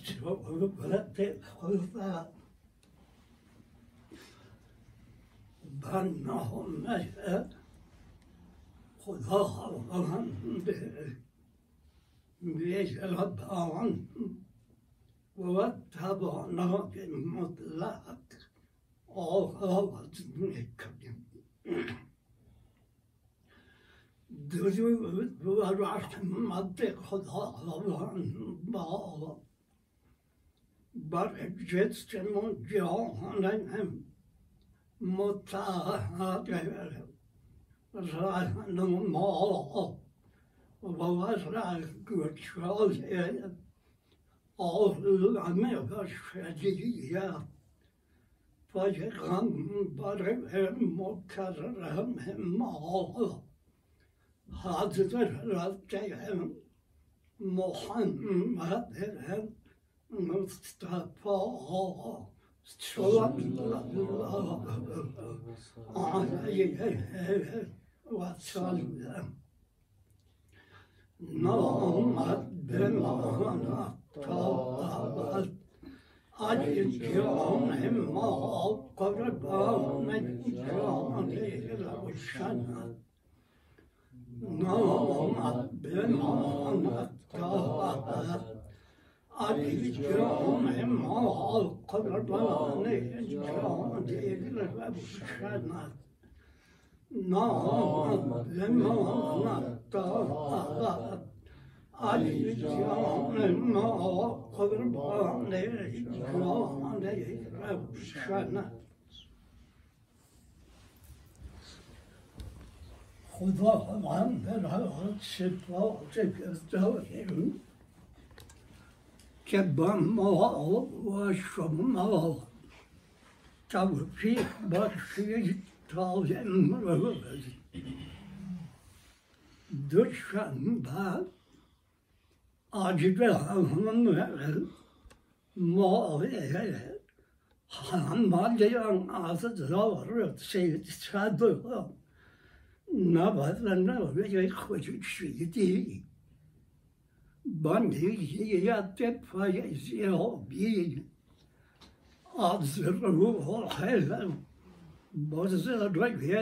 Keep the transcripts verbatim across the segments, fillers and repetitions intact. خدا و توانات مطلق آغاز میکنیم. درود و رحمت خداوند با بر جسم و جان مطهر رهنما و وزر گشاز عالم شدید پیغمبر مکرم ما حضرت محمد مصطفی صلی الله علیه و سلم نامت به مانا طابت از جان ما قربان جان روشنت نامت به مانا طابت از جان ما قربان جان روشنت نامت به مانا طابت علی جان ما قربان جان روشنت. خداوند را سپاس گزاریم که با ما و شما توفیق بخشید تا امروز دوشنبه آجیبه همون ماهی همالیان از دارد سید صدوق نبودن نبودی خودشیدی بندیت پایزی آبی از روح هلم بزرگی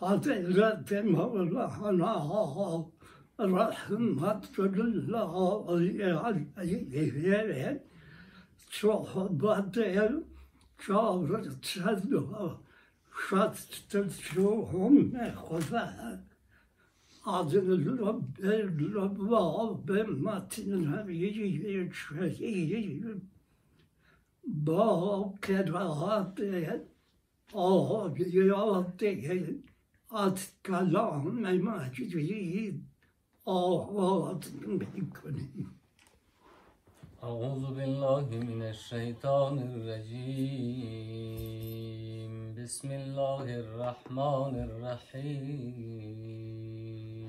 حضرت مولانا رحمت الله علیه صحبت چهارصد و شصت و چهار خدا از رب رب متن نبی شهید با قرائت آیات از کلام مجید آغاز میکنیم. اعوذ بالله من الشیطان الرجیم بسم الله الرحمن الرحیم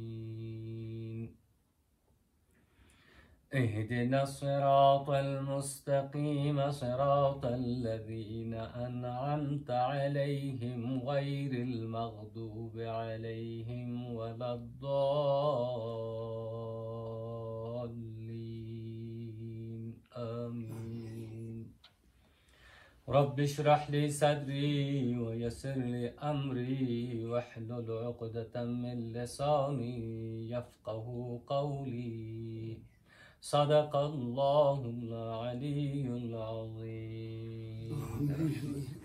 اهدنا الصراط المستقيم صراط الذين أنعمت عليهم غير المغضوب عليهم ولا الضالين آمين. رب اشرح لي صدري ويسر لي أمري واحلل عقدة من لساني يفقه قولي صدق الله العلي العظيم.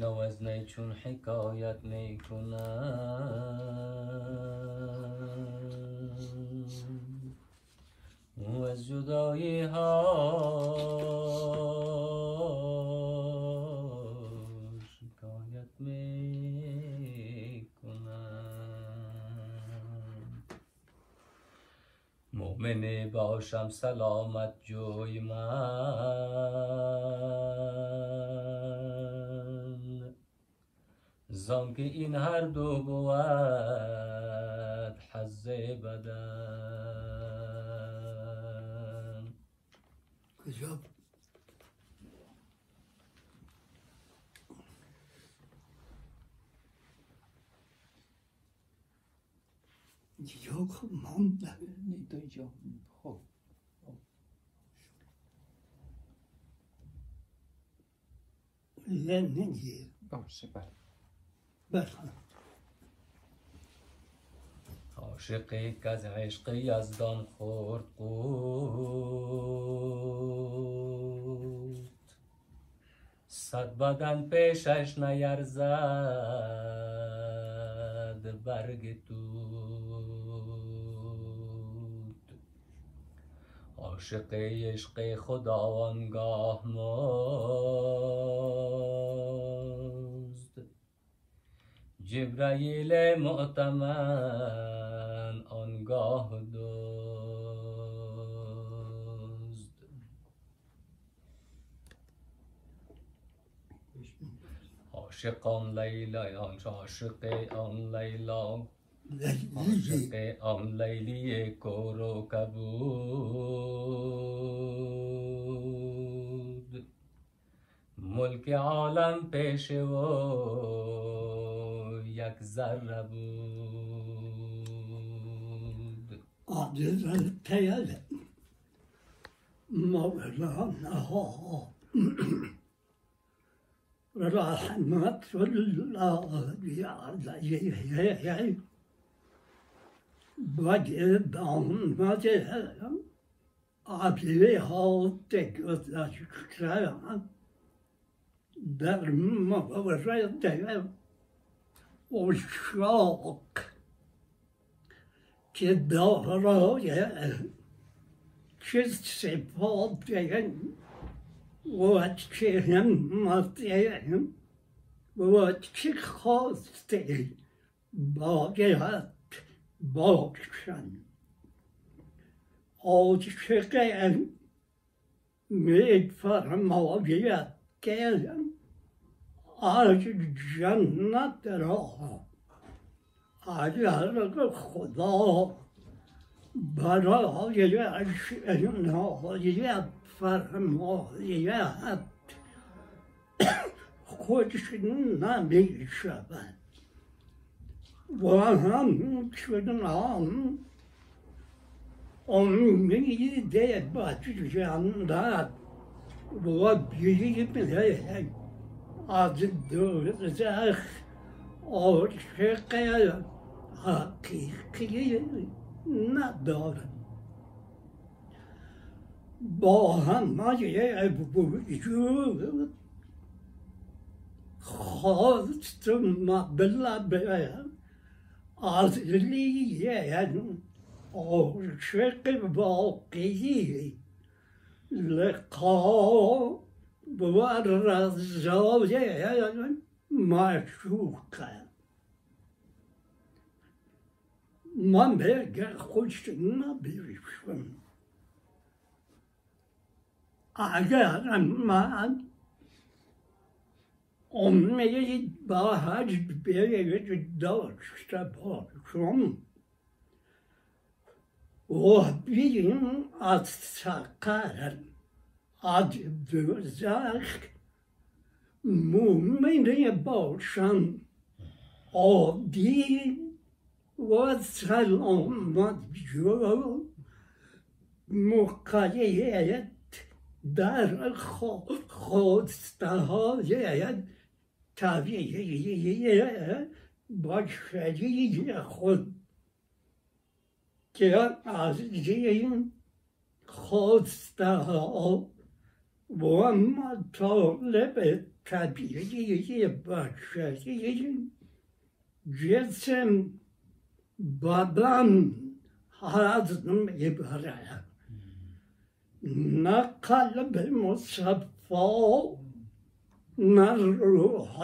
نو از نیچون حکایت میکنم و از جدایی ها من باشم سلامت جوی من، زانکه این هر دو بود حظ بدن. کجا؟ یا خب مانده نیتا اینجا خب لن نگیر باشه بله بخون. عاشقی که از عشق یزدان خورد قوت، صد بدن پیشش نیرزد برگ توت. عاشقی عشق خداوانگاه مزد، جبرائیل مؤتمن آنگاه دزد. عاشق آن لیلی آن عاشق آن لیلا، عاشق آن لیلی کور و کبود، ملک عالم پیش او یک ذره بود. عادل تیل مولانا رحمت الله علیه وجد آمد عبیه ها تگذشتن در مورد اشراق که دارای چه صفاتی و چه همتی و چه خواستی باید باشند. عاشق می‌فرماید که از جنت را اگر خدا برای اشنایت فرمایت خوش نمی شود و همچنان امید به جنت و بیمه از دوزخ عاشق حقیقی ندارد. با همه وجود خواست مطلب اصلی عاشق واقعی لقاء بوار رازای معشوقه. من به خوش نبیشم. اگر من امید با حج بیاید داشته باشم و بیایم از سقر از دوزخ مومنی باشم عادی و سلامت جو مقید در خواسته‌های طبیعی بشری خود که از این خواسته‌ها و مطالب طبیعی بشری جسم بدن هضم میبرد، نه قلب مصفا نه روح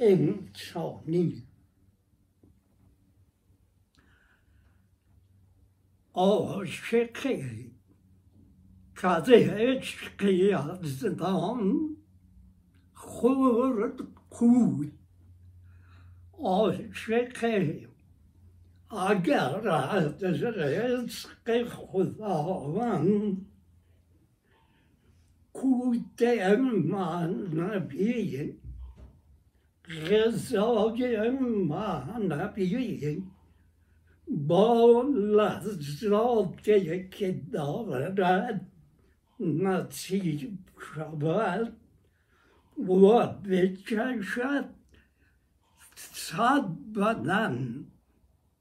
انسانی. عاشق کده عشقی از دام خورد کود، عاشق اگر از رزق خداوند کود معنوی غذای معنوی با لذاتی که دارد نصیب شود و بچشد صد بدن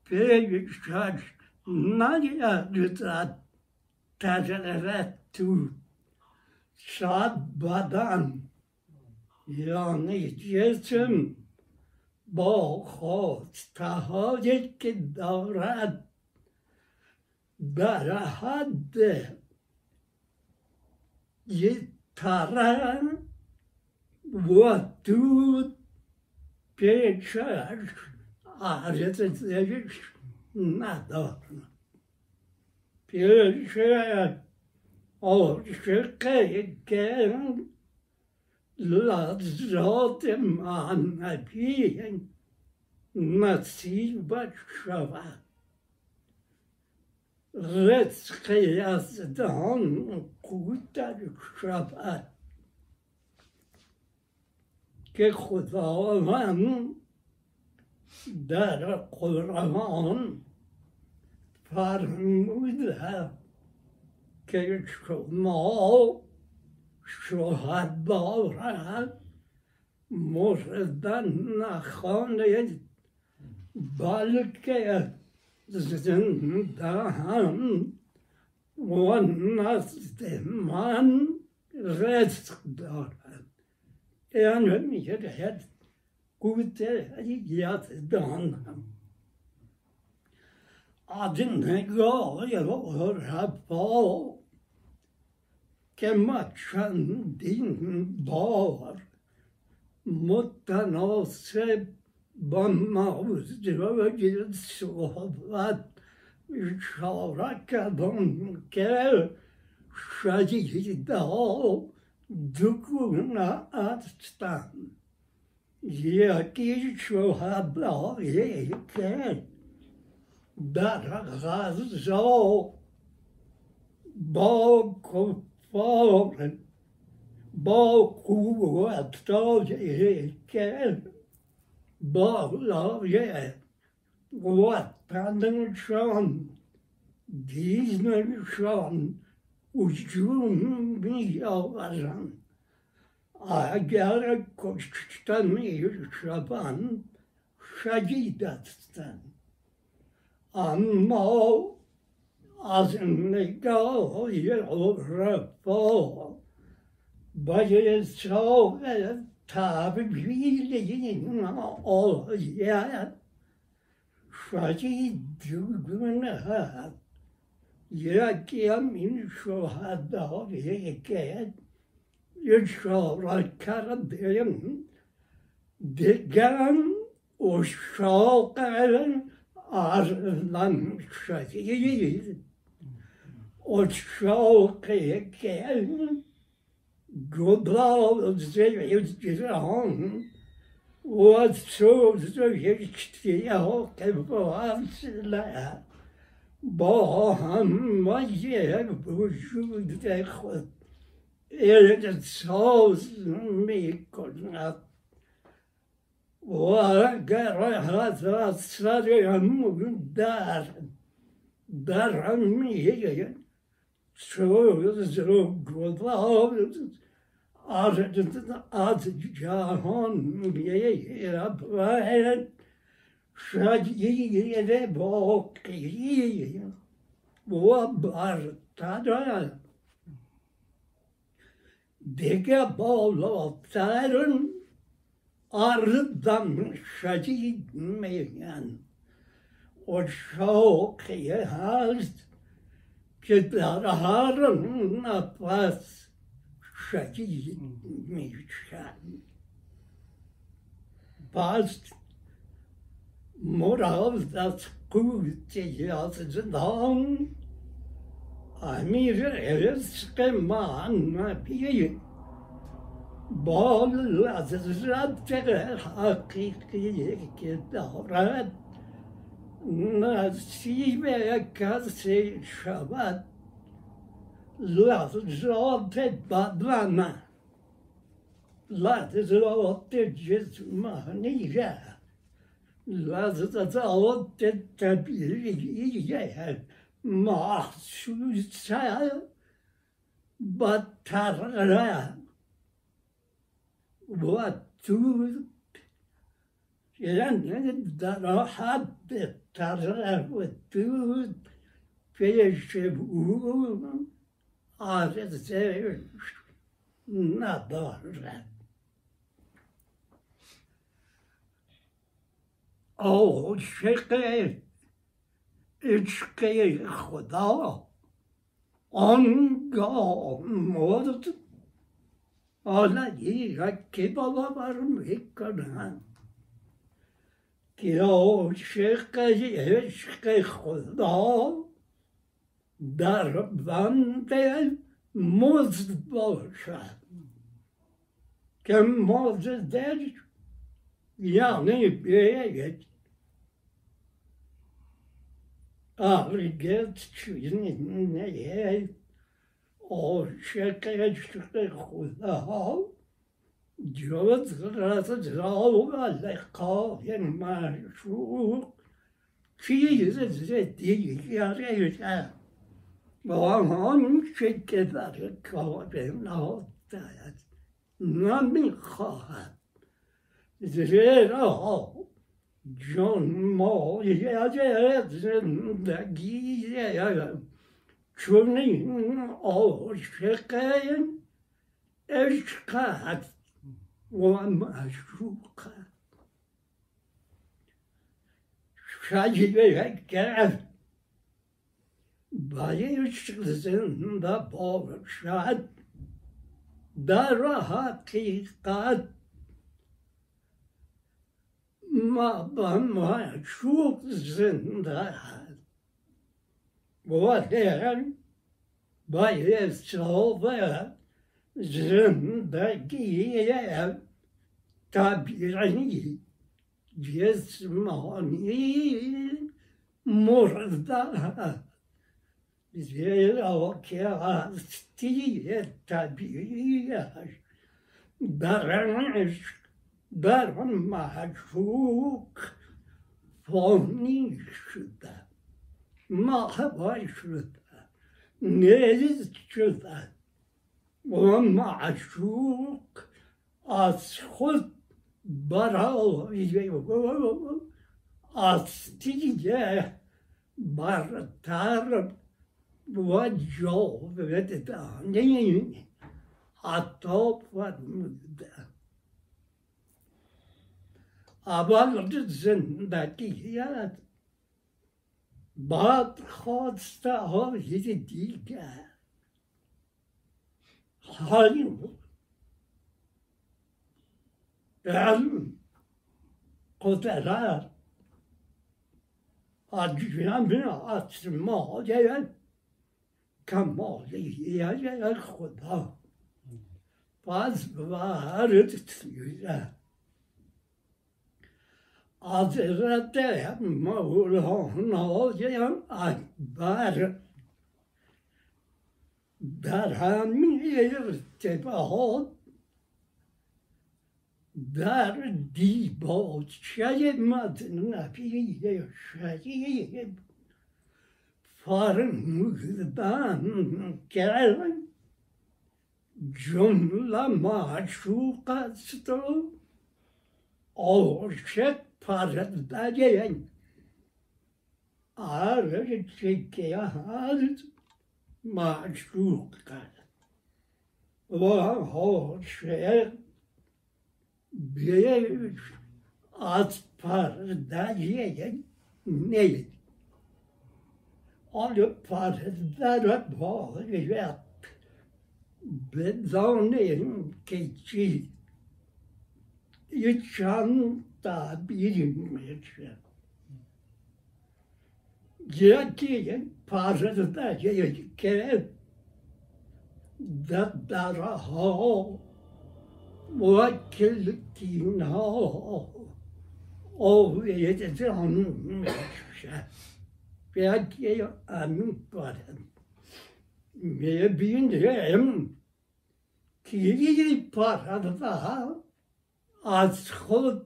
پیشش نیارزد تجربت تو صد بدن، یعنی جسم با خواسته هایی که دارد در حد یه ترن و دود پیشش عرضش ندارن. پیش عاشقی که لذات معنوی نصیبش شود، رزقی از دام قوتش شود که خداوند در قرآن فرموده که شما شهدا را مردن نخوانید بلکه زنده هم و نزد من رزق دارد، یعنی میگوید قوته‌ای از دانم. از نگاه عرفا که ما چندین بار متناسب با موضوع صحبت اشاره کردم که شهیدها دو گونه هستند، یکی شهدایی که در غزا با کفار با قوتهایی که بالای وطنشان دینشان هجوم میآورند، اگر کشته میشوند شهید هستند. اما از نگاه عرفا باید سراغ تبدیل این آیت شهید دو گونه هست، یکی همین شهدایی که اشاره کردیم، دیگر عشاق ارذل شهید، عشاقی که گدازه از جهان و سوز اشتیاق وصله با همه وجود خود احساس میکند و اگر حضرت سرم در درمیه سوز و گداز از جهان میرود، شهید باقی و برتر. دیگه بالاتر اردم شهید میگن، عشاقی هست که در هر نفس شهید میشن. پس مراد از قوت از دام امیر رزق معنوی بال از رزق حقیقی که دارد نصیب کسی شود لذات بدن لذات جسمانی را لذات طبیعی محسوس بدتر و تو یعنی در حد تر و تو پیش او عرضش ندارد. عاشق عشق خدا آنگاه مرد آنهایی را که باور میکنند که عاشق عشق خدا در بند مزد باشد که مزدش یعنی بیت هرگز چنین عاشق عشق خدا جز رضا و لقای معشوق چیز دیگری است و آنچه که در کائنات نمیخواهد، زیرا جان مایه زندگی چنین عاشق عشق است و معشوق است. شاید که بایش زنده باشد در حقیقت ما با معشوق زنده است و در بایش صحبه زندگی طبیعی جسمانی مرده است، زیرا که هستی طبیعیش درنش در معشوق فانی شده، محو شده، نیست شده و معشوق از خود برای او هستی برتر و جاودانی عطا فرموده. اول زندگی است، بعد خواسته های دیگر. حلم، علم، قدرت، اجرام اسماء کمالیه خدا باز وارد شده. حضرت مولانا اکبر در همین ارتباط در دیباچه مدنبی شریف فرمودند که جمله معشوق است و عاشق پرده هرچه که هست معشوق است و عاشق بیش از پرده نیست. آن پرده را باید بدانیم که چی چند تعبیر میشه. Jackie Pazarda Jackie Dadaraho Wakilkino O Yetan Jackie Anupadan Maybe in him Kiri Pazarda از خود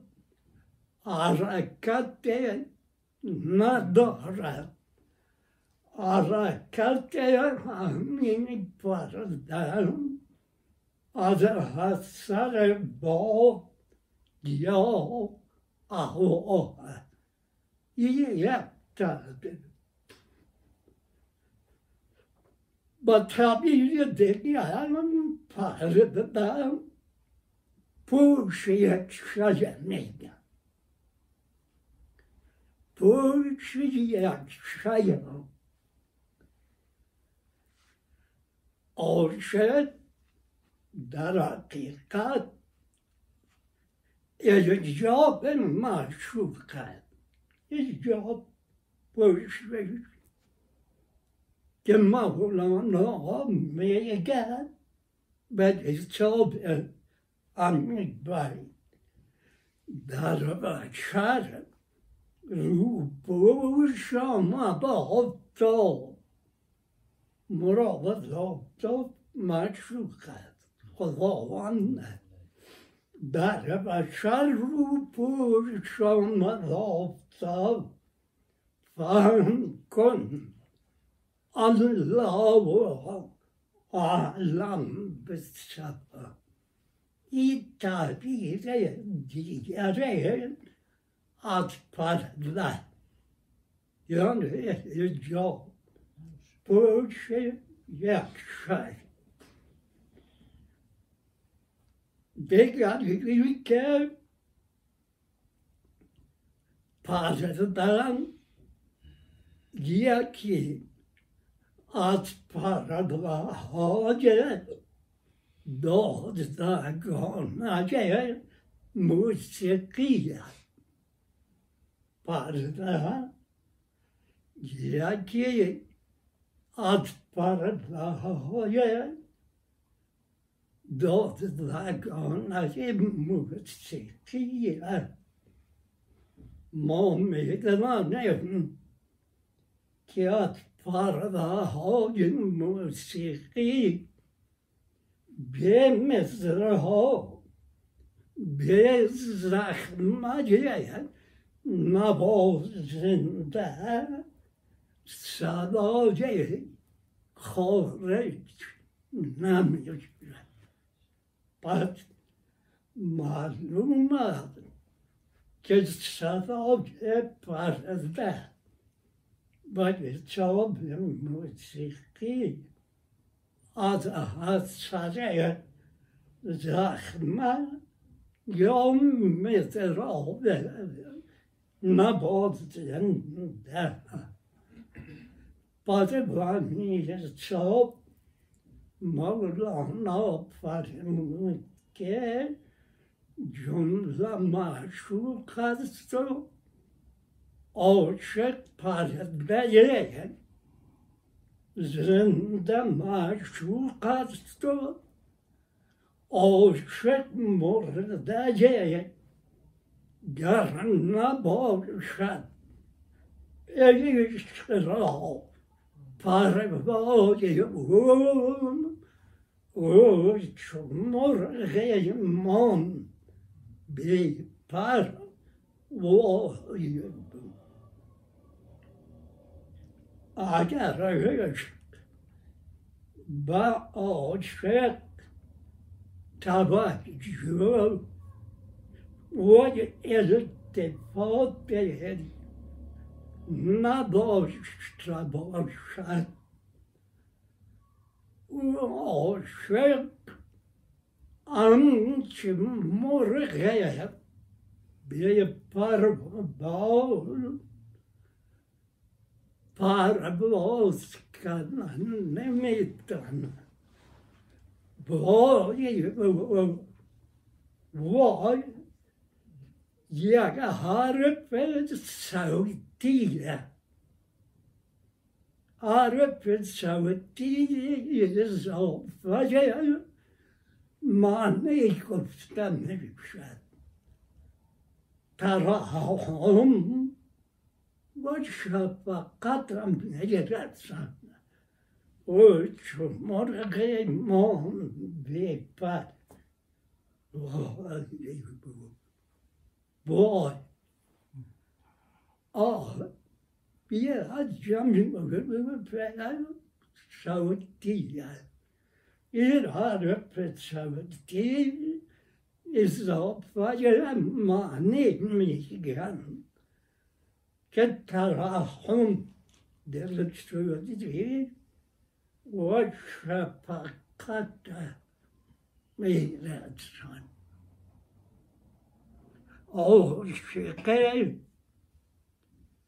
حرکت ندارد، حرکت همین پردن از حسر با یا اهو یک ترده با طبیل دیگه هم پردن پوش یک شجر میگن، پوش یک شجر آرشد در حقیقت اجاب معشوق کرد، اجاب پوش که مولانا میگن به اجاب امید باید در بچر رو بوش آمد آفتاب مراقب آفتاب مشروع کرد خداوند در بچر رو بوش آمد آفتاب فهم کن الله اعلم بالصواب. این تعبیر دیگره از پرده یعنی اجاب پوش یک شجر. دیگری که پردن یکی از پرده های دادگانه موسیقی پرده یکی از پرده های دادگانه موسیقی ما میدانیم که از پرده های موسیقی به مصرها به زخمه نوازنده صدای خارج نمیشه. پس معلوم است که صدای پرده به چاب موسیقی از حسر زخمه یا متراب نبازنده پس بانی چاب مولانا فرمود که جمله معشوق است و عاشق پرده زنده معشوق است و عاشق مرده گر نباشد عشق را پروای او او چو مرغ مان بی پروای او. اگر عشق با عاشق توجه و التفات به نداشته باشد او عاشق آنچه مرغ بی پروای پرواز کردن نمیتونه. وای وای یک حرف صوتیه عرب سعودی اضافه معنی گفتن نمی‌شود. تراهم و شفقت را نگرفتند و چون مرغ مان بپر وای آه بیا از جمعی مگرم فعلا سعودی این حرف سعودی اضافه معنی میگن که تراهم در سعودی و شفقت میرسان عاشقه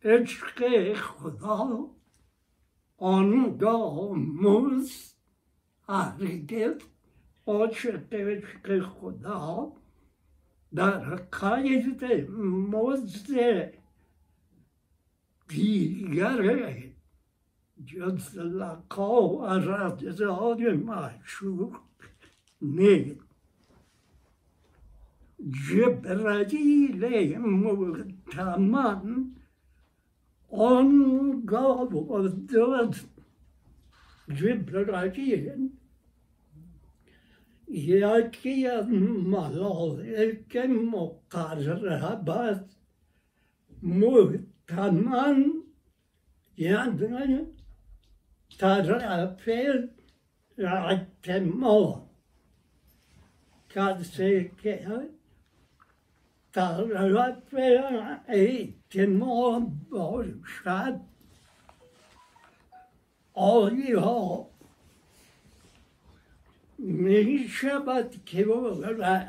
عشق خدا آنگاموز هرگز عاشق عشق خدا در قید مزد دیگر جز لقا و رضای معشوق نیست. جبرئیل مؤتمن آنگاه بود جبرئیل یکی از ملائک مقرب است. مؤتمن یعنی طرف اعتماد، کسی که طرف اعتماد باشد آیا می شود که او را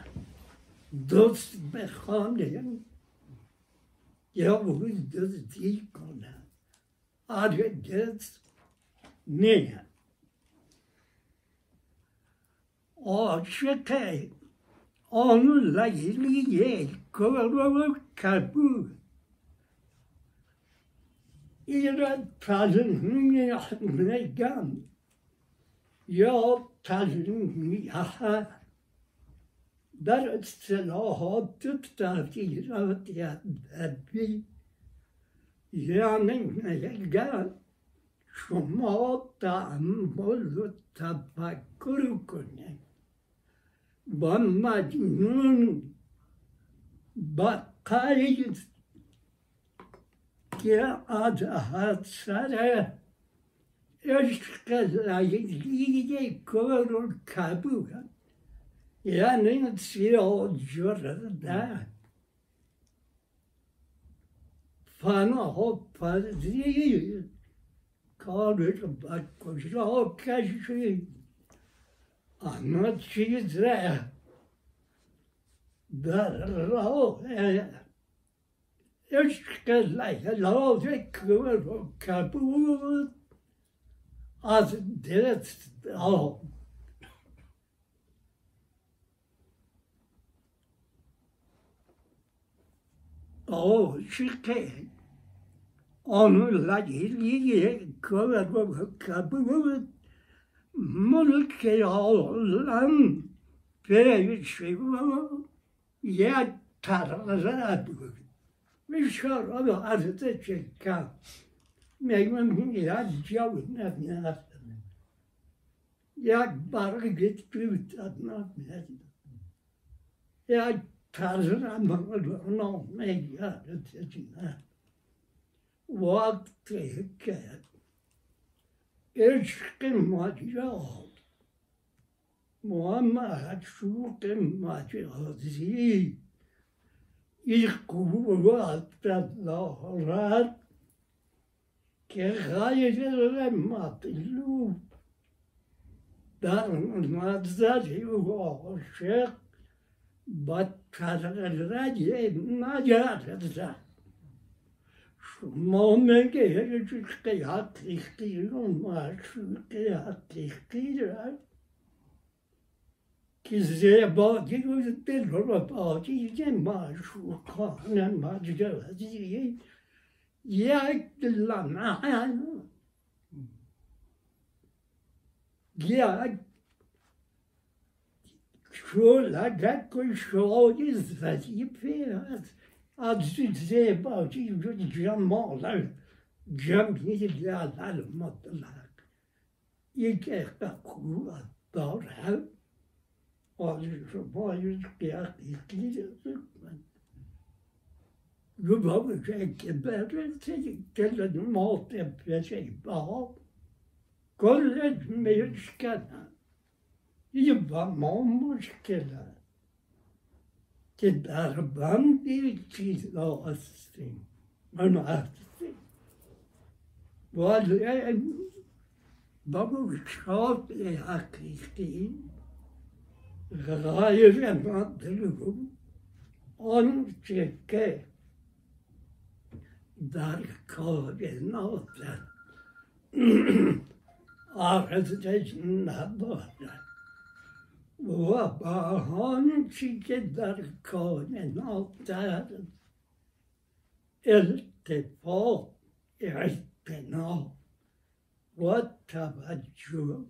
دوست بخواند یا او را دوستی کند؟ هرگز نه. عاشق آن لیلی گرو کبود ایرد تلمیح نگم یا تلمیح در اصطلاحات تغییرات ادبی یعنی نگم شما تعمل و تفکر کنید با مجنون با قید که از اثر عشق لیلی گرو کبود یعنی سراج الرد فناپذیر کارش با کجا کشید اما چیز را در راه عشق لیلی گرو کبود از دست داد. عاشق آن لیلی گرو کبود ملک عالم پیش او یک طرف بود. میشارد ارزش کم میگم یک جو نمیاد یک برگت بود نمیاد یک طرف نمیاد وقتی که عشق مجاز محمد شوق مجازی این قوت دارد که غیر مطلوب در نظر عاشق با تدرج نگردد. شما میگه عشق حقیقی و معشوق حقیقی را که زیبایی و دلربایی معشوقان مجازی یک لمعه Для человека шоли зазипят от зебати жить جمال جمعی جلال مطلق یک اخلاق دار هم آزش باید که اخلاقی دارم لباب که برد کل مات پسی با کل میشکنه یه با ما مشکله که در بندی چیزا هستیم من هستیم ولی بابا شاد حقیقی غایر مطلوب آن چه که در کائنات ارزش ندارد و با آن چه که در کائنات التفات اعتنا و توجه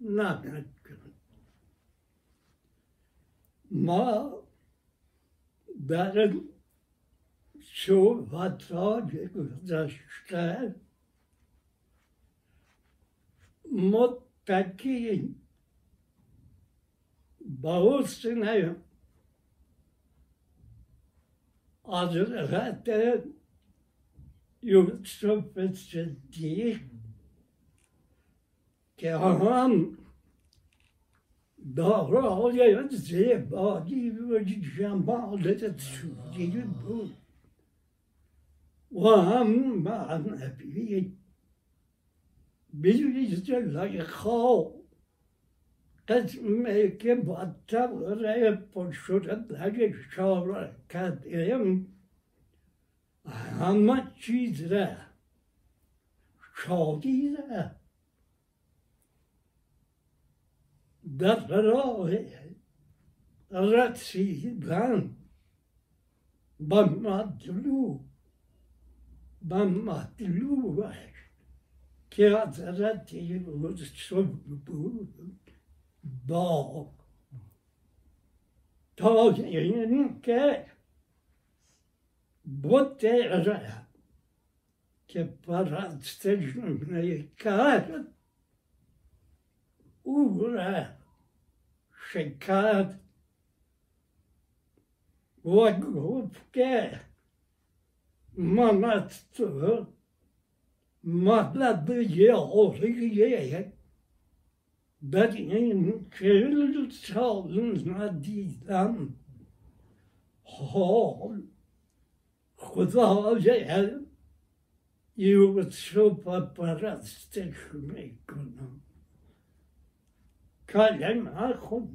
نکنیم. ما در صحبت‌ها گذشته متکی با حسن حضرت یوسف صدیق که هم دارای زیبایی و جمال سوری بود و هم معنوی بدون زلیخا قسمی که با طور پرشدت شراکت همه چیز را شادی را در راه رسیدن به مطلوب به مطلوبش که حضرت یوسف بود با تا یعنی که بت را که پرستش نکرد او را شکست و گفت که من از تو مطلبی عالیه در این چهل سال ندیدم حال خدای یوسف پرستش میکنم کلمه خود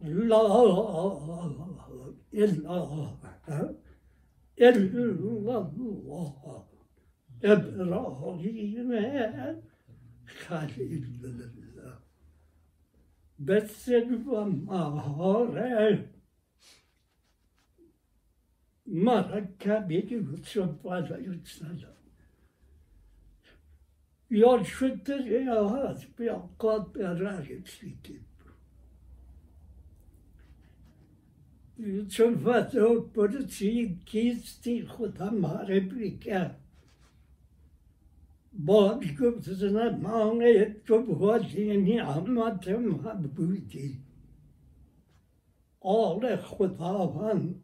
لا اله الا الله ابراهیم خلیل الله به صدق و مهارت مرکبی که یوسف علیه‌السلام یاد شد یا هست بیا قد به رقیب سیدیم چون فتح پرسی کیستی خود هم حربی کرد باید گفت زنه مانه تو بخواستینی احمد هم بودی آل خداوند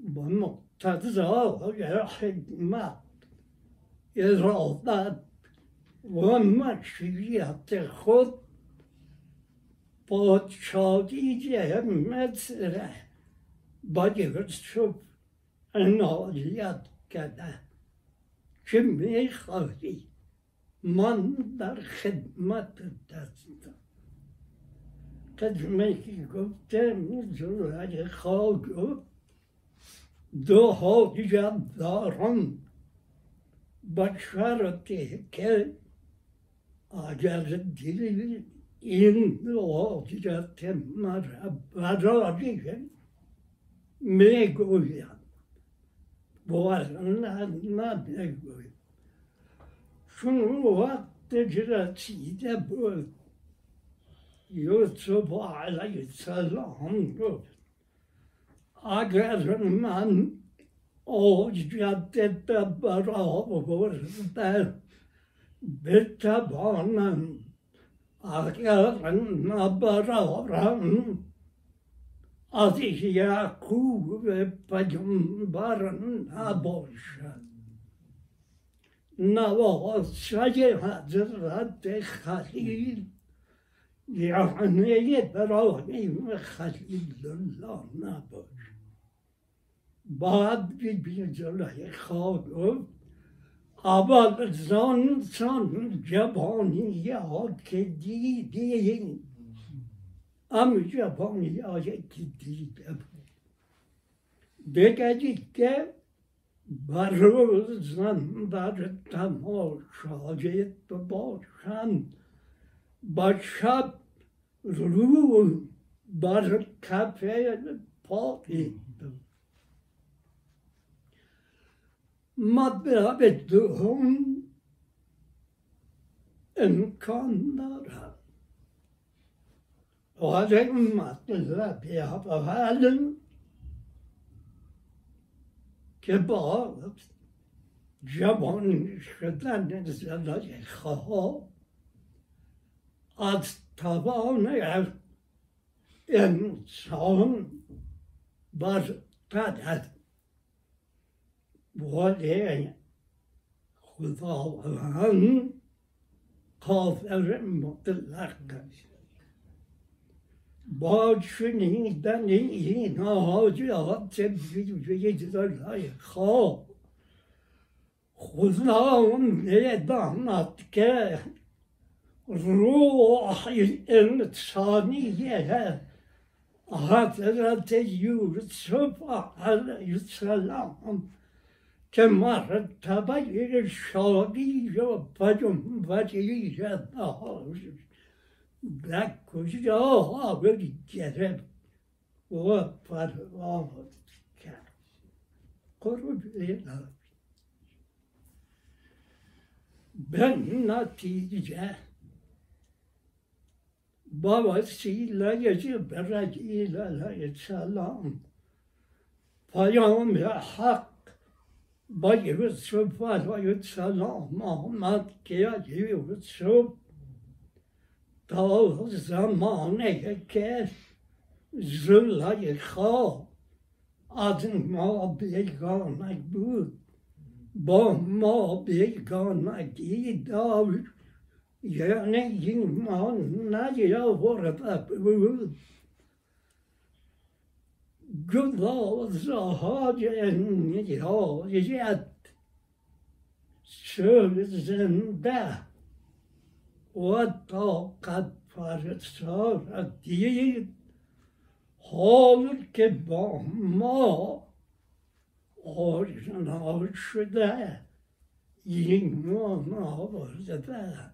با مقتضا حکمت ارادت و مشیت خود پادشاهی جهان را با یوسف عنایت کرده چه می‌خواهی من در خدمتت هستم خدمتی گفتم زلیخا گفت دو حاجت دارم با شرطی که اگر دلی این حاجت مرا برآری میگویم باز نه نمیگویم چون وقت تجرتیده بود. یوسف علیه السلام گفت اگر من آجت برآورده بتوانم، اگر نبرارم از یعقوب پیامبر نباشد. نواسه حضرت خلیل یعنی ابراهیم خلیل الله نباشد. بعد بیبی زلیخا گفت اول زان سان جوانی ها که دیدیم، ام جوانی ها که دیدیم بگذید که بروزم بر تماشایت باشم، با شب رو بر کف پایی. مطلب دوم امکان دارد. ولی مطلب اول که با جوان شدن زلیخا از توان انسان برترد، ولی خداوند قادر مطلق است. با شنیدن این آیات بیبی زلیخا خدا می‌داند که روح انسانیه حضرت یوسف علیه السلام که مرتبه شادی و پیامبری داشت در کجا بگرفت و فرامد کرد. قرب الهی به نتیجه با وسیله جبرئیل علیه السلام پیام حق با یوسف علیه السلام آمد که یوسف تا زمانی که زلیخا از ما بیگانه بود با ما بیگانگی داشت، یعنی ایمان نیاورده بود. گدازهای نیایت سوزنده و طاقت فرسا دید، حال که با ما آشنا شده ایمان آورده،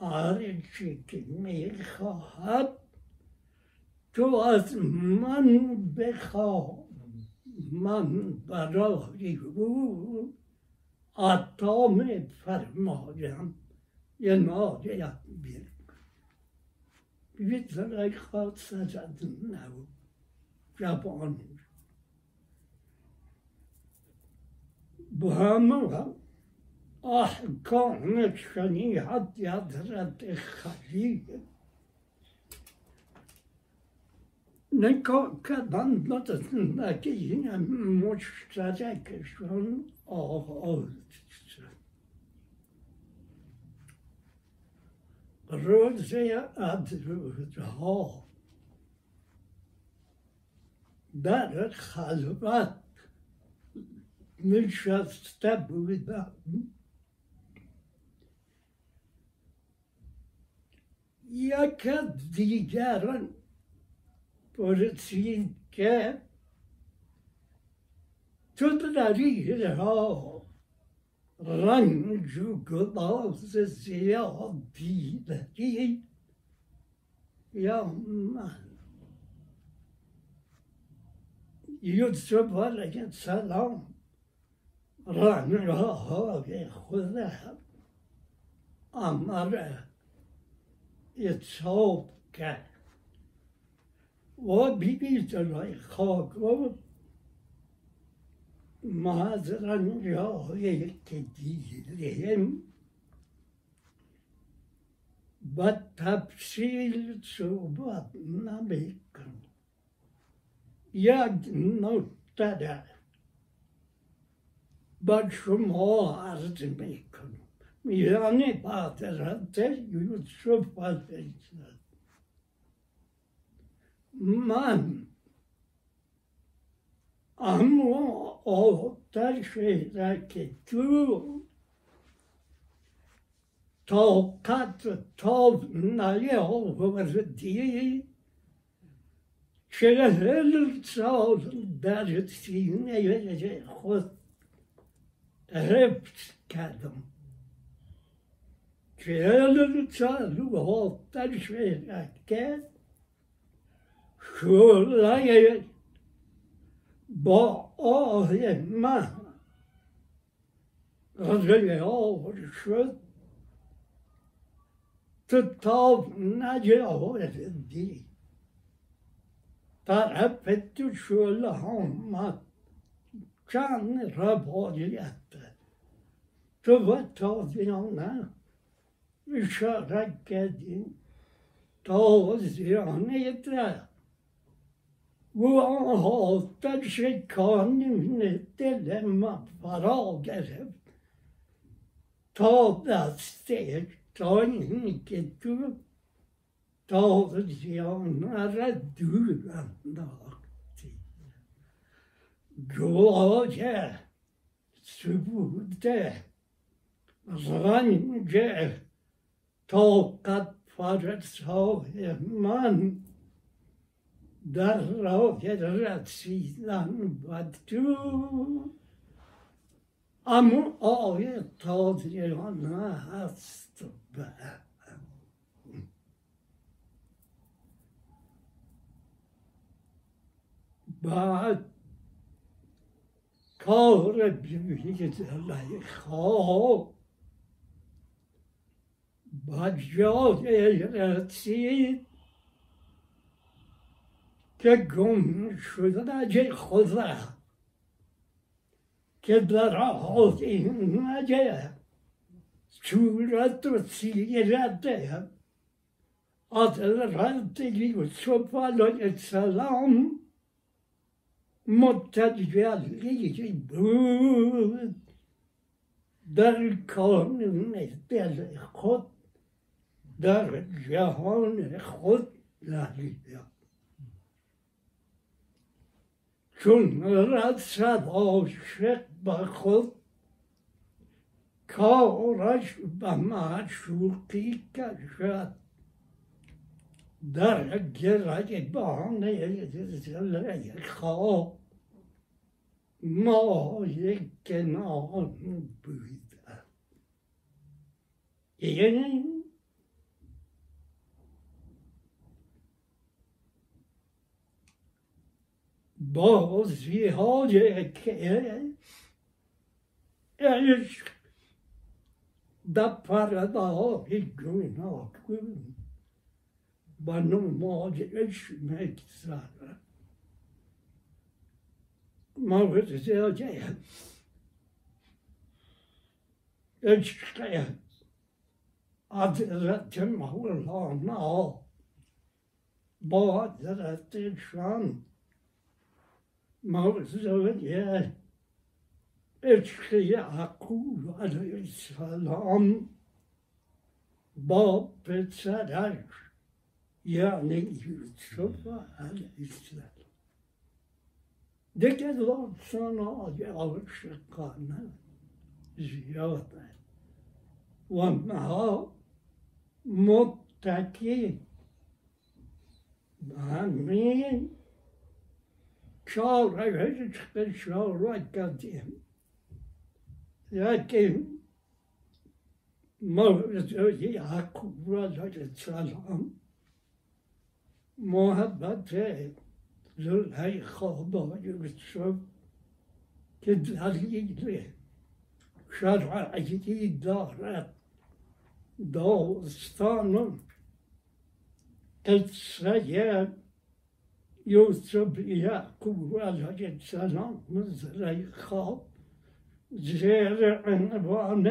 هرچی که میخواهد تو از من بخواه، من برای او عطا می‌فرمایم. یه ناجه بیرم بیوید زلیخا سجد نبود جبانش. با همه احکام شنیعت حضرت خلیل نگاه کردن به زندگی مشترکشان آغاز شد. روزی از روزها در خلوت نشسته بودم، یک از دیگران پرسید که تو داری راه رنج و گداز زیادی داری یا من؟ یوسف علیه السلام رنجهای خود امره اتصاب کرد و بیبی جلوی خاکو مازران راهی که دیدیم با تفصیل صحبت نمیکنم. یک نکته را با شما عرض میکنم، یعنی بادرت یوسف الحجت. من اما آتش را که تو طاقت تاب نیاوردی چهل سال در سینه خود حفظ کردم، چهل سال آتش را که شعله با آه من غریاب شد تاب نجاوردی. طرف تو شعله آمد چند روایت تو و تازیانه اشاره کردیم، تازیانه را و آنها تشکانین دل من فرا گرفت تا دسته تانی که تو تازیانه را دور انداختی. گواه سبوده رنج طاقت فرسای من در راه رسیدن و تو اما آیه تازیانه هست. بعد کار بیوی جلای خواب با جای رسید که گم شده نجه خوزه که در آز این نجه صورت و سیرته از رد یوسف علیه السلام متجلی بود در کانون دل خود در جهان خود لحیده، چون رسد عاشق به خود کارش به معشوقی کشد در گریبان زلزله خواب مایه کنان بود. یعنی بازی های که عشق در پرده های گوناگون با نمایش میگذرد. موضوع عشق حضرت مولانا با حضرتشان موضوع عشق یعقوب علیه السلام با پسرش یعنی یوسف علیه السلام. دیگه داستان‌های عاشقانه زیاده و آنها متکی به همین چاره اشاره کردیم، لیکن موضوع یعقوب علیه السلام محبت زلیخا با یوسف که دلیل شرعی دارد داستان قصه یوسف یعقوب علیه السلام زلیخا زیر عنوان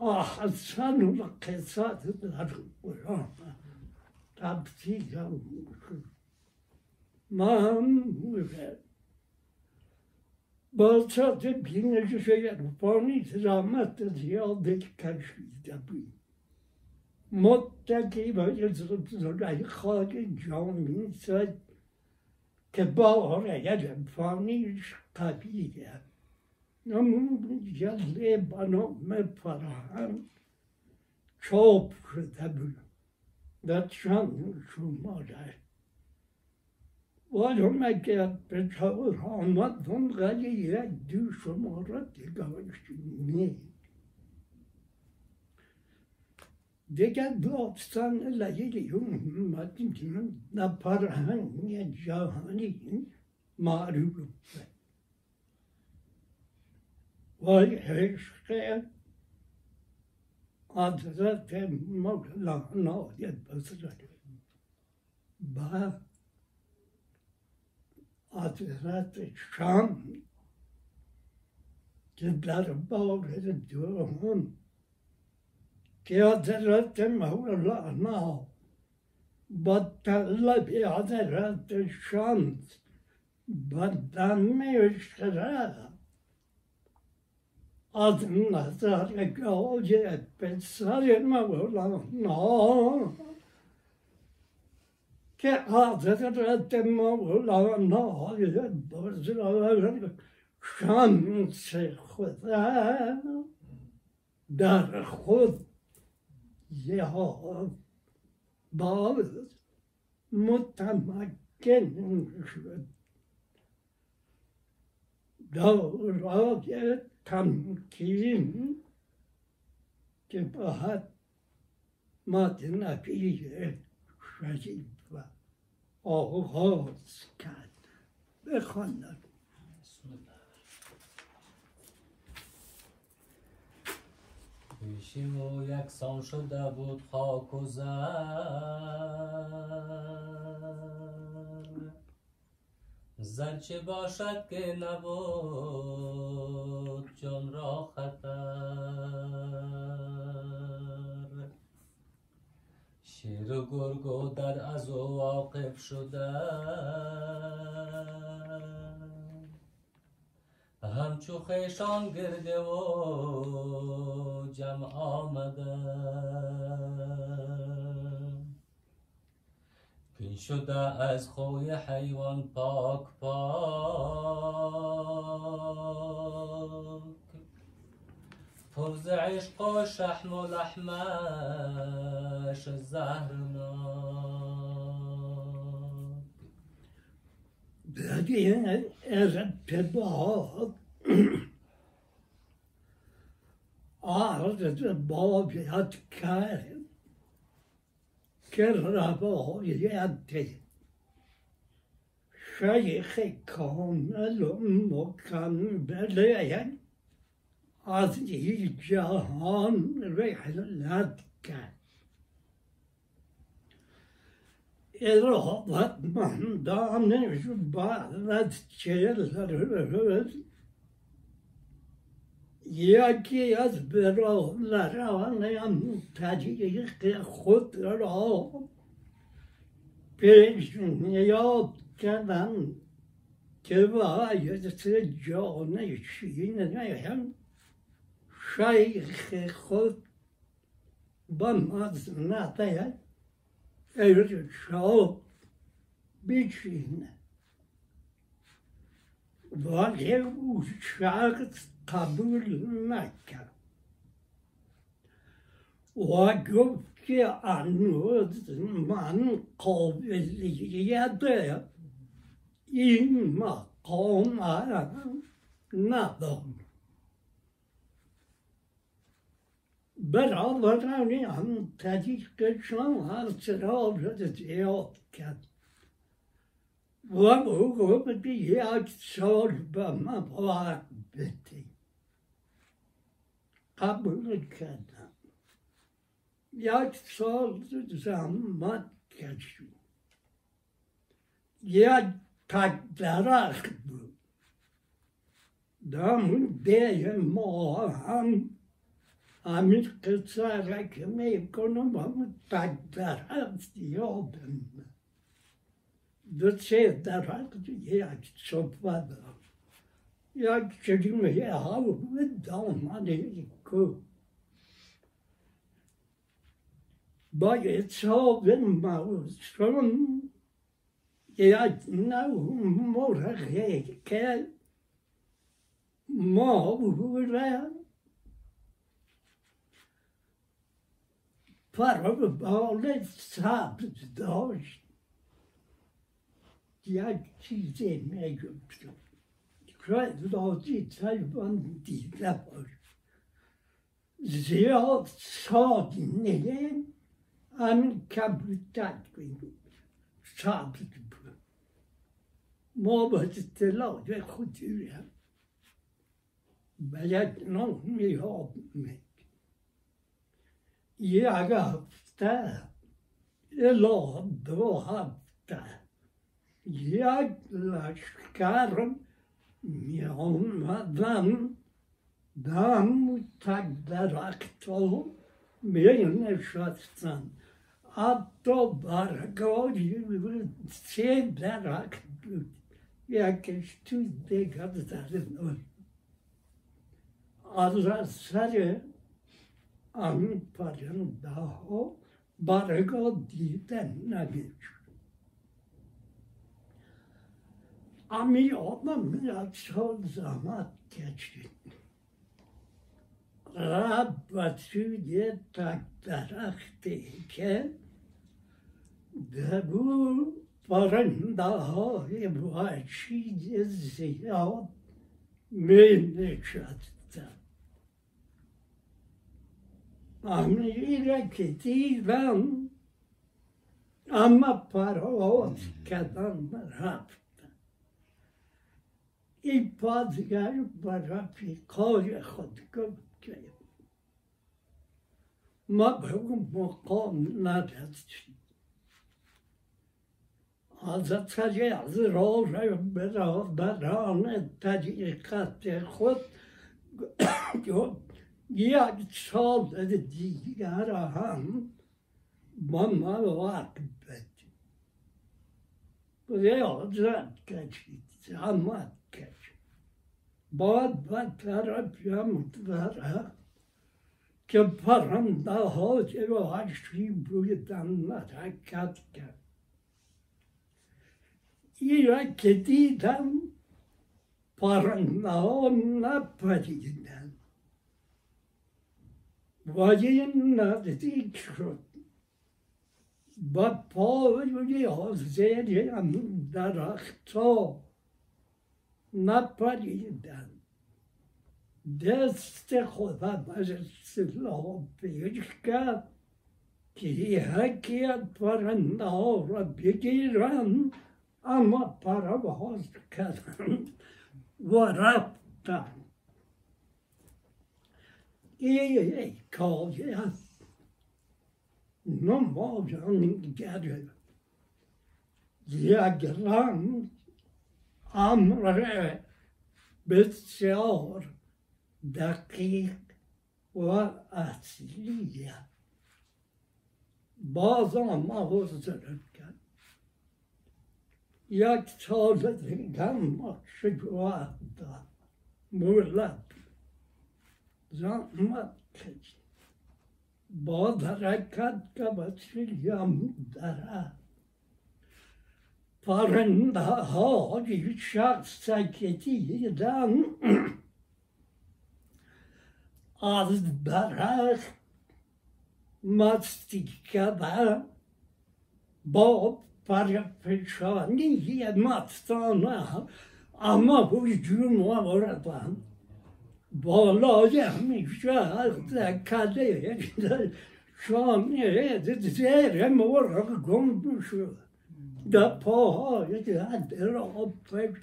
احسن القصص در قرآن تبتیجم من با ساعت بینش یرفانی زحمت زیاده کشیده بود. متکی با یوسف زلیخا جامی زد که بار یرفانیش قویه. نمون جله بنام فرهنگ چاپ شده بود در چند شماره. ولی اگر به طور آمدم غلی یک دو شماره دیگرش نی. دیگر داستان لیلی اومدیم در فرهنگ جهانی معروف شد. وای عشق حضرت مولانا بصری با حضرت شمع که دربار دوم که حضرت مولانا با طلب حضرت شمع با دم عشق از نظر گاج پسر مولانا که حضرت مولانا بزرگ شمس خدا در خود یهان باز متمکن شد. دورای تمکین که باید مدنبی شریف آغاز کرد. بخواند پیشی و یکسان شده بود خاک و زر، زر چه باشد که نبود جان را خطر، شیر و گرگ و در از او واقف شدن، همچو خیشان گرده و جمع آمدن، کین شده از خوی حیوان پاک پاک، پر ز عشق و شحم و لحمش زهرناک. بدین ارتباط عرض بابیت کرد که روایت شیخ کامل و مکمل از این جهان رحلت کرد. ارادتمندانش بعد از چهل روز یکی از برادرانم طریق خود را پیش نیاد کردند که باعث جانشینیم شیخ خود با مزنده ارشاد بچینه. ولی او شخص قبول نکرد و گفت که هنوز من قابلیت این مقام ندارم. برادرانی هم طریقشان اسرار زیاد کرد و او گفت یک سال به من وقت بده. قبول کردم یک سال زحمت کشید. یک تک درخت بود. دامون به ما هم همین قصه را که میکنم همون تک درخت یادم. دو سه درخت یک صبح دارم. یک کلمه هاو دامنه که باید صاحب موسم یا نو مرغی که ما بوده پر بال سبز داشت یک چیزی میگفت شاید لازی تایوان دیده باش زیاد سادی نیم همین کبوتت کنیم سبز بود ما باید تلاج خودی هم باید نامی ها بمید یک هفته الا دو هفته یک لشکرم می آمدم دم و تک درخت ها می نشستم حتی برگای سه درخت بود یکش تو دیگر درنال از سر همین پرنده ها برگا دیدن نمیشد امی آدم یک سال زحمت کشید رفت به سوی تک درختی که دبور پرنده های وحشی زیاد می نشستند امی را که دیدم اما پرواز کردم رفت این پادگر با رفیقای خود گفت که ما به اون مقام نرسیم از طریق از راه برادران طریقت خود یک سال دیگر هم با ما وقت بدیم ریاضت کشید زحمت باید به طرف یا متوره که پرنده ها که وحشی بودن حرکت کرد این را که دیدم پرنده ها نپریدن ولی نزدیک شد با پای ها زیر درخت ها نپریدن دست خودم از سلاح پیش کرد که حکیت پرنده ها را بگیرن اما پرواز کردن و رفتن این حکایت نمازنگر یک رنگ امر بسیار دقیق و اصلی باز ما حضرت کرد یک سال دیگر ما شجاعت داد مولد زحمت کشید باز حرکت که بسیار درست پرنده ها شخص سکتی دم از درخت مستی کبه با پرپشانی مستانه اما بجون آوردن بالای همیشه از کده شانه زیر مرغ گم شد در پاهای در را پیش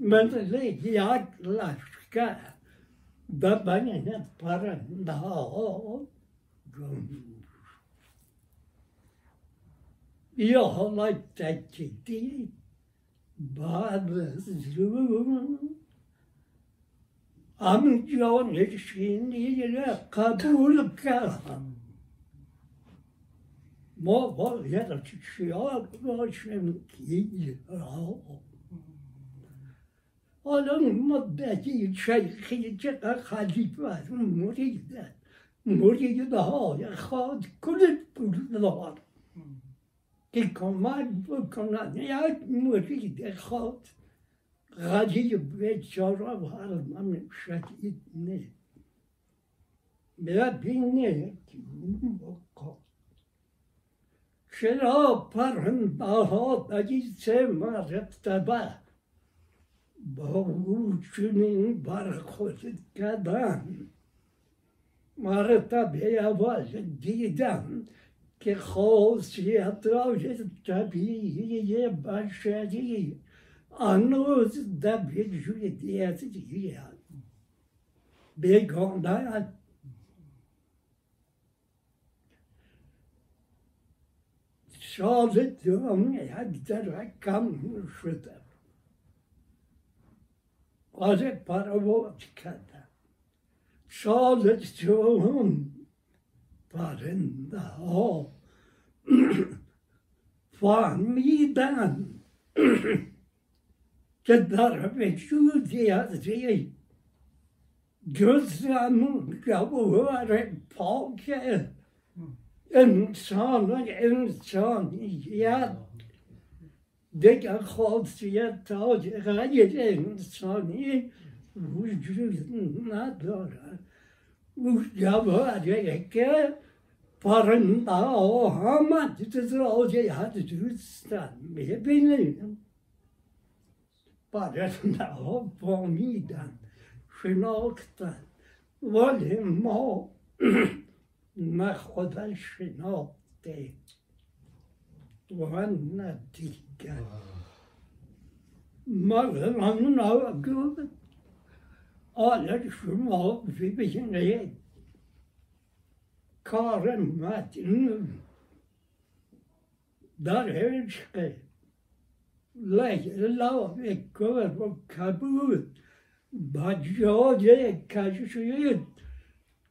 مثل یک لشکر در بین پرنده ها گم شد. Jag like that kitty, Barbara's room. I'm جانشین را قبول کردم. ما باید شیار باشیم که را حالا مدتی شیخی چقدر خلیفه مریده مریدهای خود کلید بردار که کمک بکنند یک مرید خود غادی بیچاره و حالم شدید نه. ببینه که اون وقت چرا پرنده‌ها بگیج مرتبه با او چنین برخورد کردند. مرتبه اول دیدم که خاصیت‌های طبیعی بشری هنوز در بیجوی دیگه دیگه هم بگانده هم سال دومی یک درک کم شده قاضی پرواز کردم سال دوم پرنده ها فهمیدن که در وجودی از ری جزم جوهر پاک انسان و انسانیت دیگر خاصیت های غیر انسانی وجود ندارد. او جوهره که پرنده ها همه تزراجی هست دوستن میبینیم پرنده ها فهمیدن شناختن ولی ما نه خدا شناخته و نه دیگر مغرمون ها گفت حالا شما ببینید کار متن در عشقه لا کار با کبود با جای کشید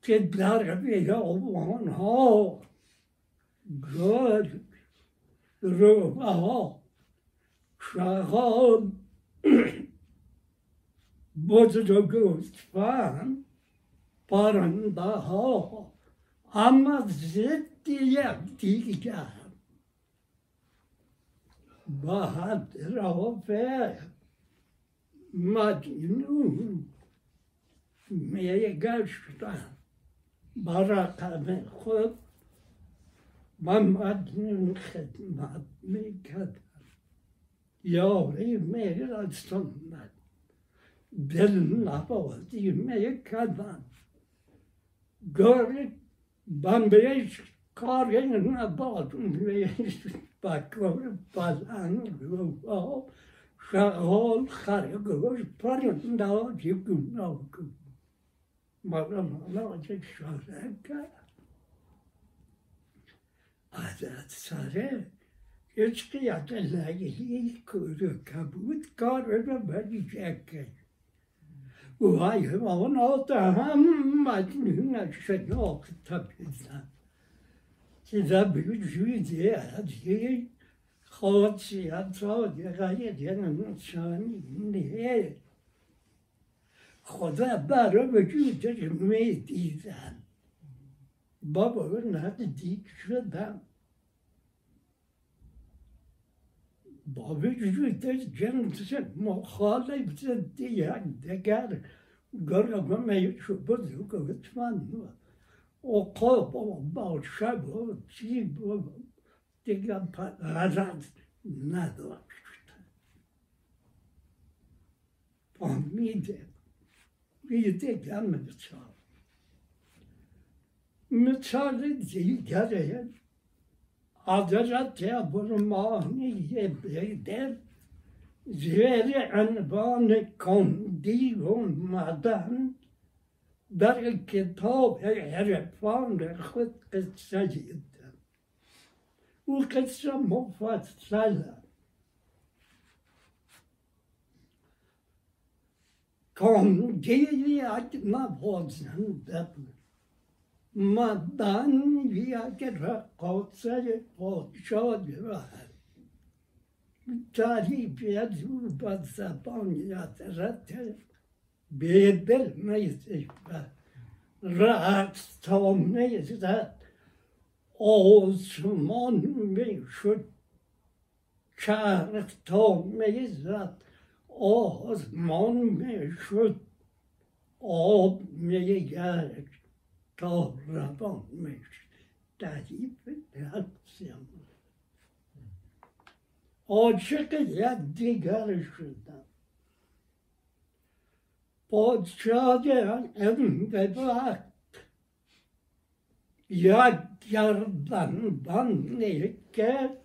که در بیابان ها گل روبه ها شغال بزرگ گوسفند پرنده ها همه ضد یکدیگر با اطراف مجنون میگشتم با رقم خود من مجنون خدمت میکردم یاری میرساندم دلنوازی میکردم گاری من بهش کاری نباد با کار بلند و شغال خرگوش پرنده ها گوناگون مغرمانه شاره کرد از سره هیچ قیت لیلی کبود کار را بریجه کرد و حیوانات هم مجنون شناخته بودند که در وجود هر خاصیت را غیر انسانی نیست خدا برای وجودش میدیدند بابا نزدیک شدم با وجودش جنس مخالف ضد یکدیگر گرگمه بزرگ گوسفند و عقاب و باوشب و چیب و دیگر غرض نداشتند فهمیده دیگر مثال مثال دیگره حضرت برمانی بیدر زیر عنوان کندی و مدن در کتاب عرفان خود قصه گفتند القصة مفصلة. کامگیریت مبازندت مدنیت رقاصه پادشاد رهد تعریفیت و زبانیت رد به دل میزش و رقصتانه زد آسمان میشد کرختانه زد آسمان میشد آب میگرد تا روان میشد تعریف حدسیم عاشق یک دیگر شدم پادشاه این به وقت یک گردن بنده کرد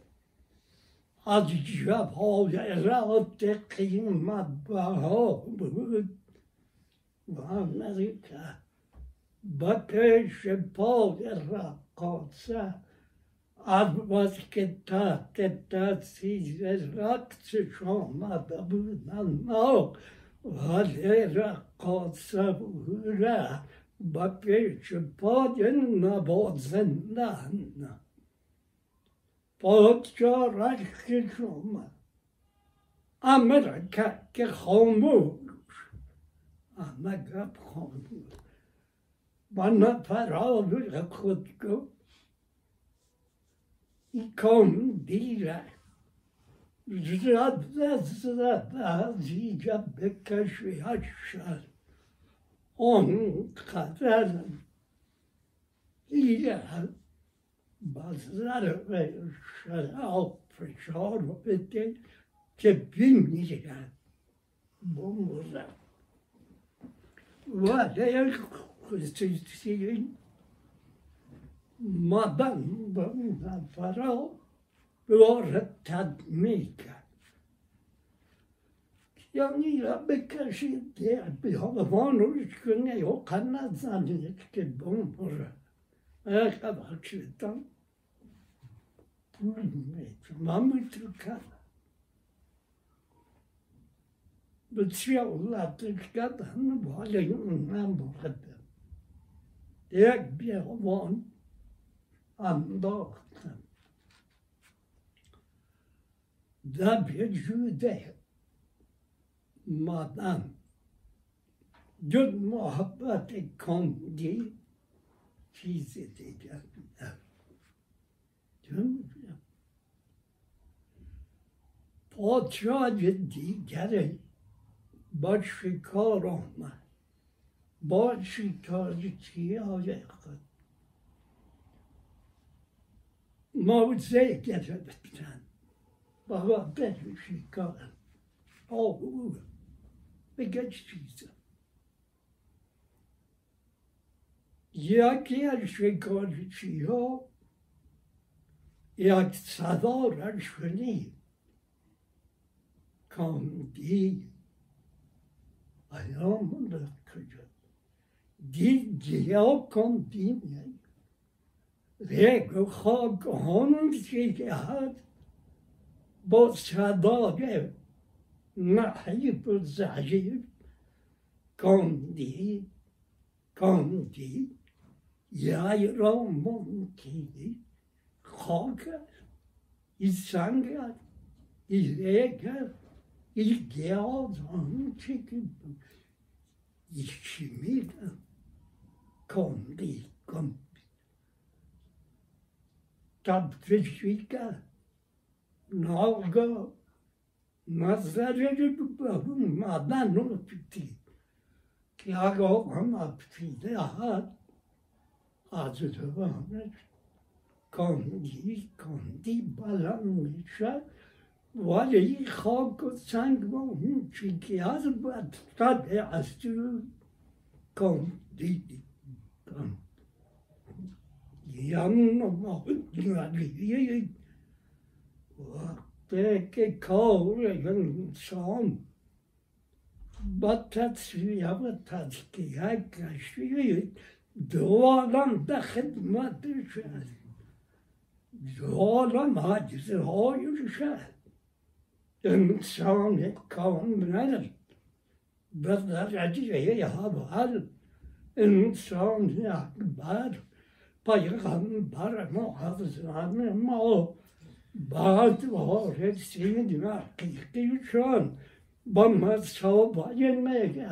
از جواهرات قیمت بها بود و امریکا به پیش پای رقاصه عوض که تحت تاثیر رقصش آمده بودند ولی رقاصه را به پیش پای نوازندند پادشاه رخش آمد امریکا که خاموش همه گپ خاموش به نفرهای خود گفت این کام دیره زده زده از اینجا بکشی هشت آنقدر دیره با ضرب شراب فشار بده که بمیرد با مرد ولی خصوصی مدن به اون نفرها وارتد میکرد یعنی را بکشید به هوانوش کنه یا قنات زنید که با مرد خبر شدم پول میتونم همه تو کنم بسیار اولادش کردن و حالا اونم بردم یک بیروان انداختم در وجوده مادم جد محبت کندی چیزی دیگر بیدم جمع بیدم پادشاه دیگره با شکار آمد با شکارچی های خود موزه گرفتن بابا برو شکار آهو بگه چیزم یکی از شکارچی ها یک صدا را شنید کامدی ایام را کجا دید گیا کامدی میاد رگ خاک هنگی که هد با صدای نحیب و زعیب کامدی کامدی یای را ممکنی خاک ای سنگ ای ریگ ای گیاز آن چکی ای شمید کامدی کامدی تبتشیکه ناغا مزرگی ببین مدن رو پیتی که آقا همه پیده هد از دوامش کندی کندی بلند میشه ولی خاک و سنگ با اون چیکی هست باید تده از تو کندی کندی یعنی نماغی وقتی که کار انسان با تصویه و تذکیه کشید دو آدم به خدمتش هست Zalim hadisehâ yürüşe İnsan kavm nedir? Bedler acıya yahabal İnsan akbar Peygamber muhafızanı mal Bağdı var hepsinin hakiki üçün Bana sabah yemeğe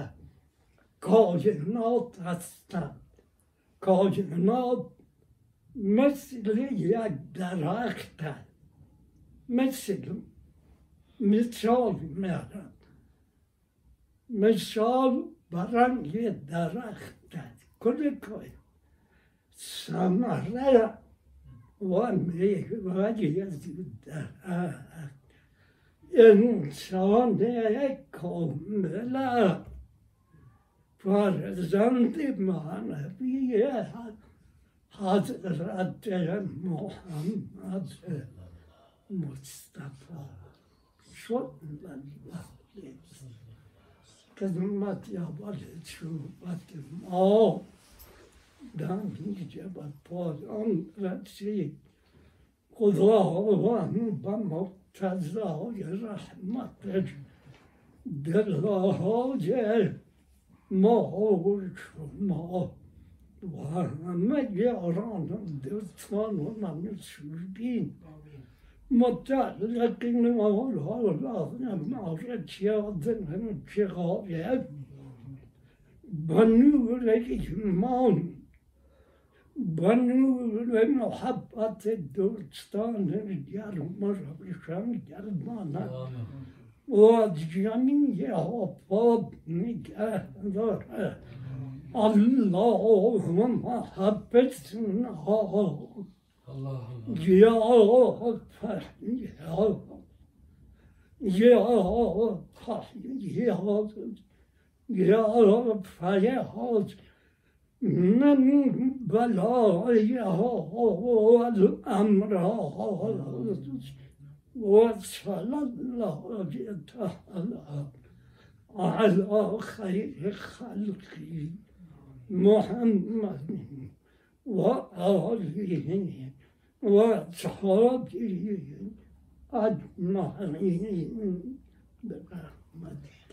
Kâcının alt hasta Kâcının alt مثل درخت مثل مثال میارم مثال برای درخت کل کوی ثمره و میوه‌ی از درخت انسان کاملا فرزند معنوی حضرت محمد مصطفی شد قدمت یابد صحبت ما دمیجه بر پایان رسید خداوند به مقتضای رحمتش دلهای ما و شما و همه یاران و دوستان و من شوربین متعلق نمال حالا معرک یادن هم چقایت بنور ایمان بنور محبت دوستان گرم روشن گردانه و از جمیع آفات نگه داره اللهم حبسنها يا فحيها يا فحيها يا فحيها من بلائها والأمراض وصل الله تعالى على خير خلقه محمد وآله وصحابه أجمعين برحمته.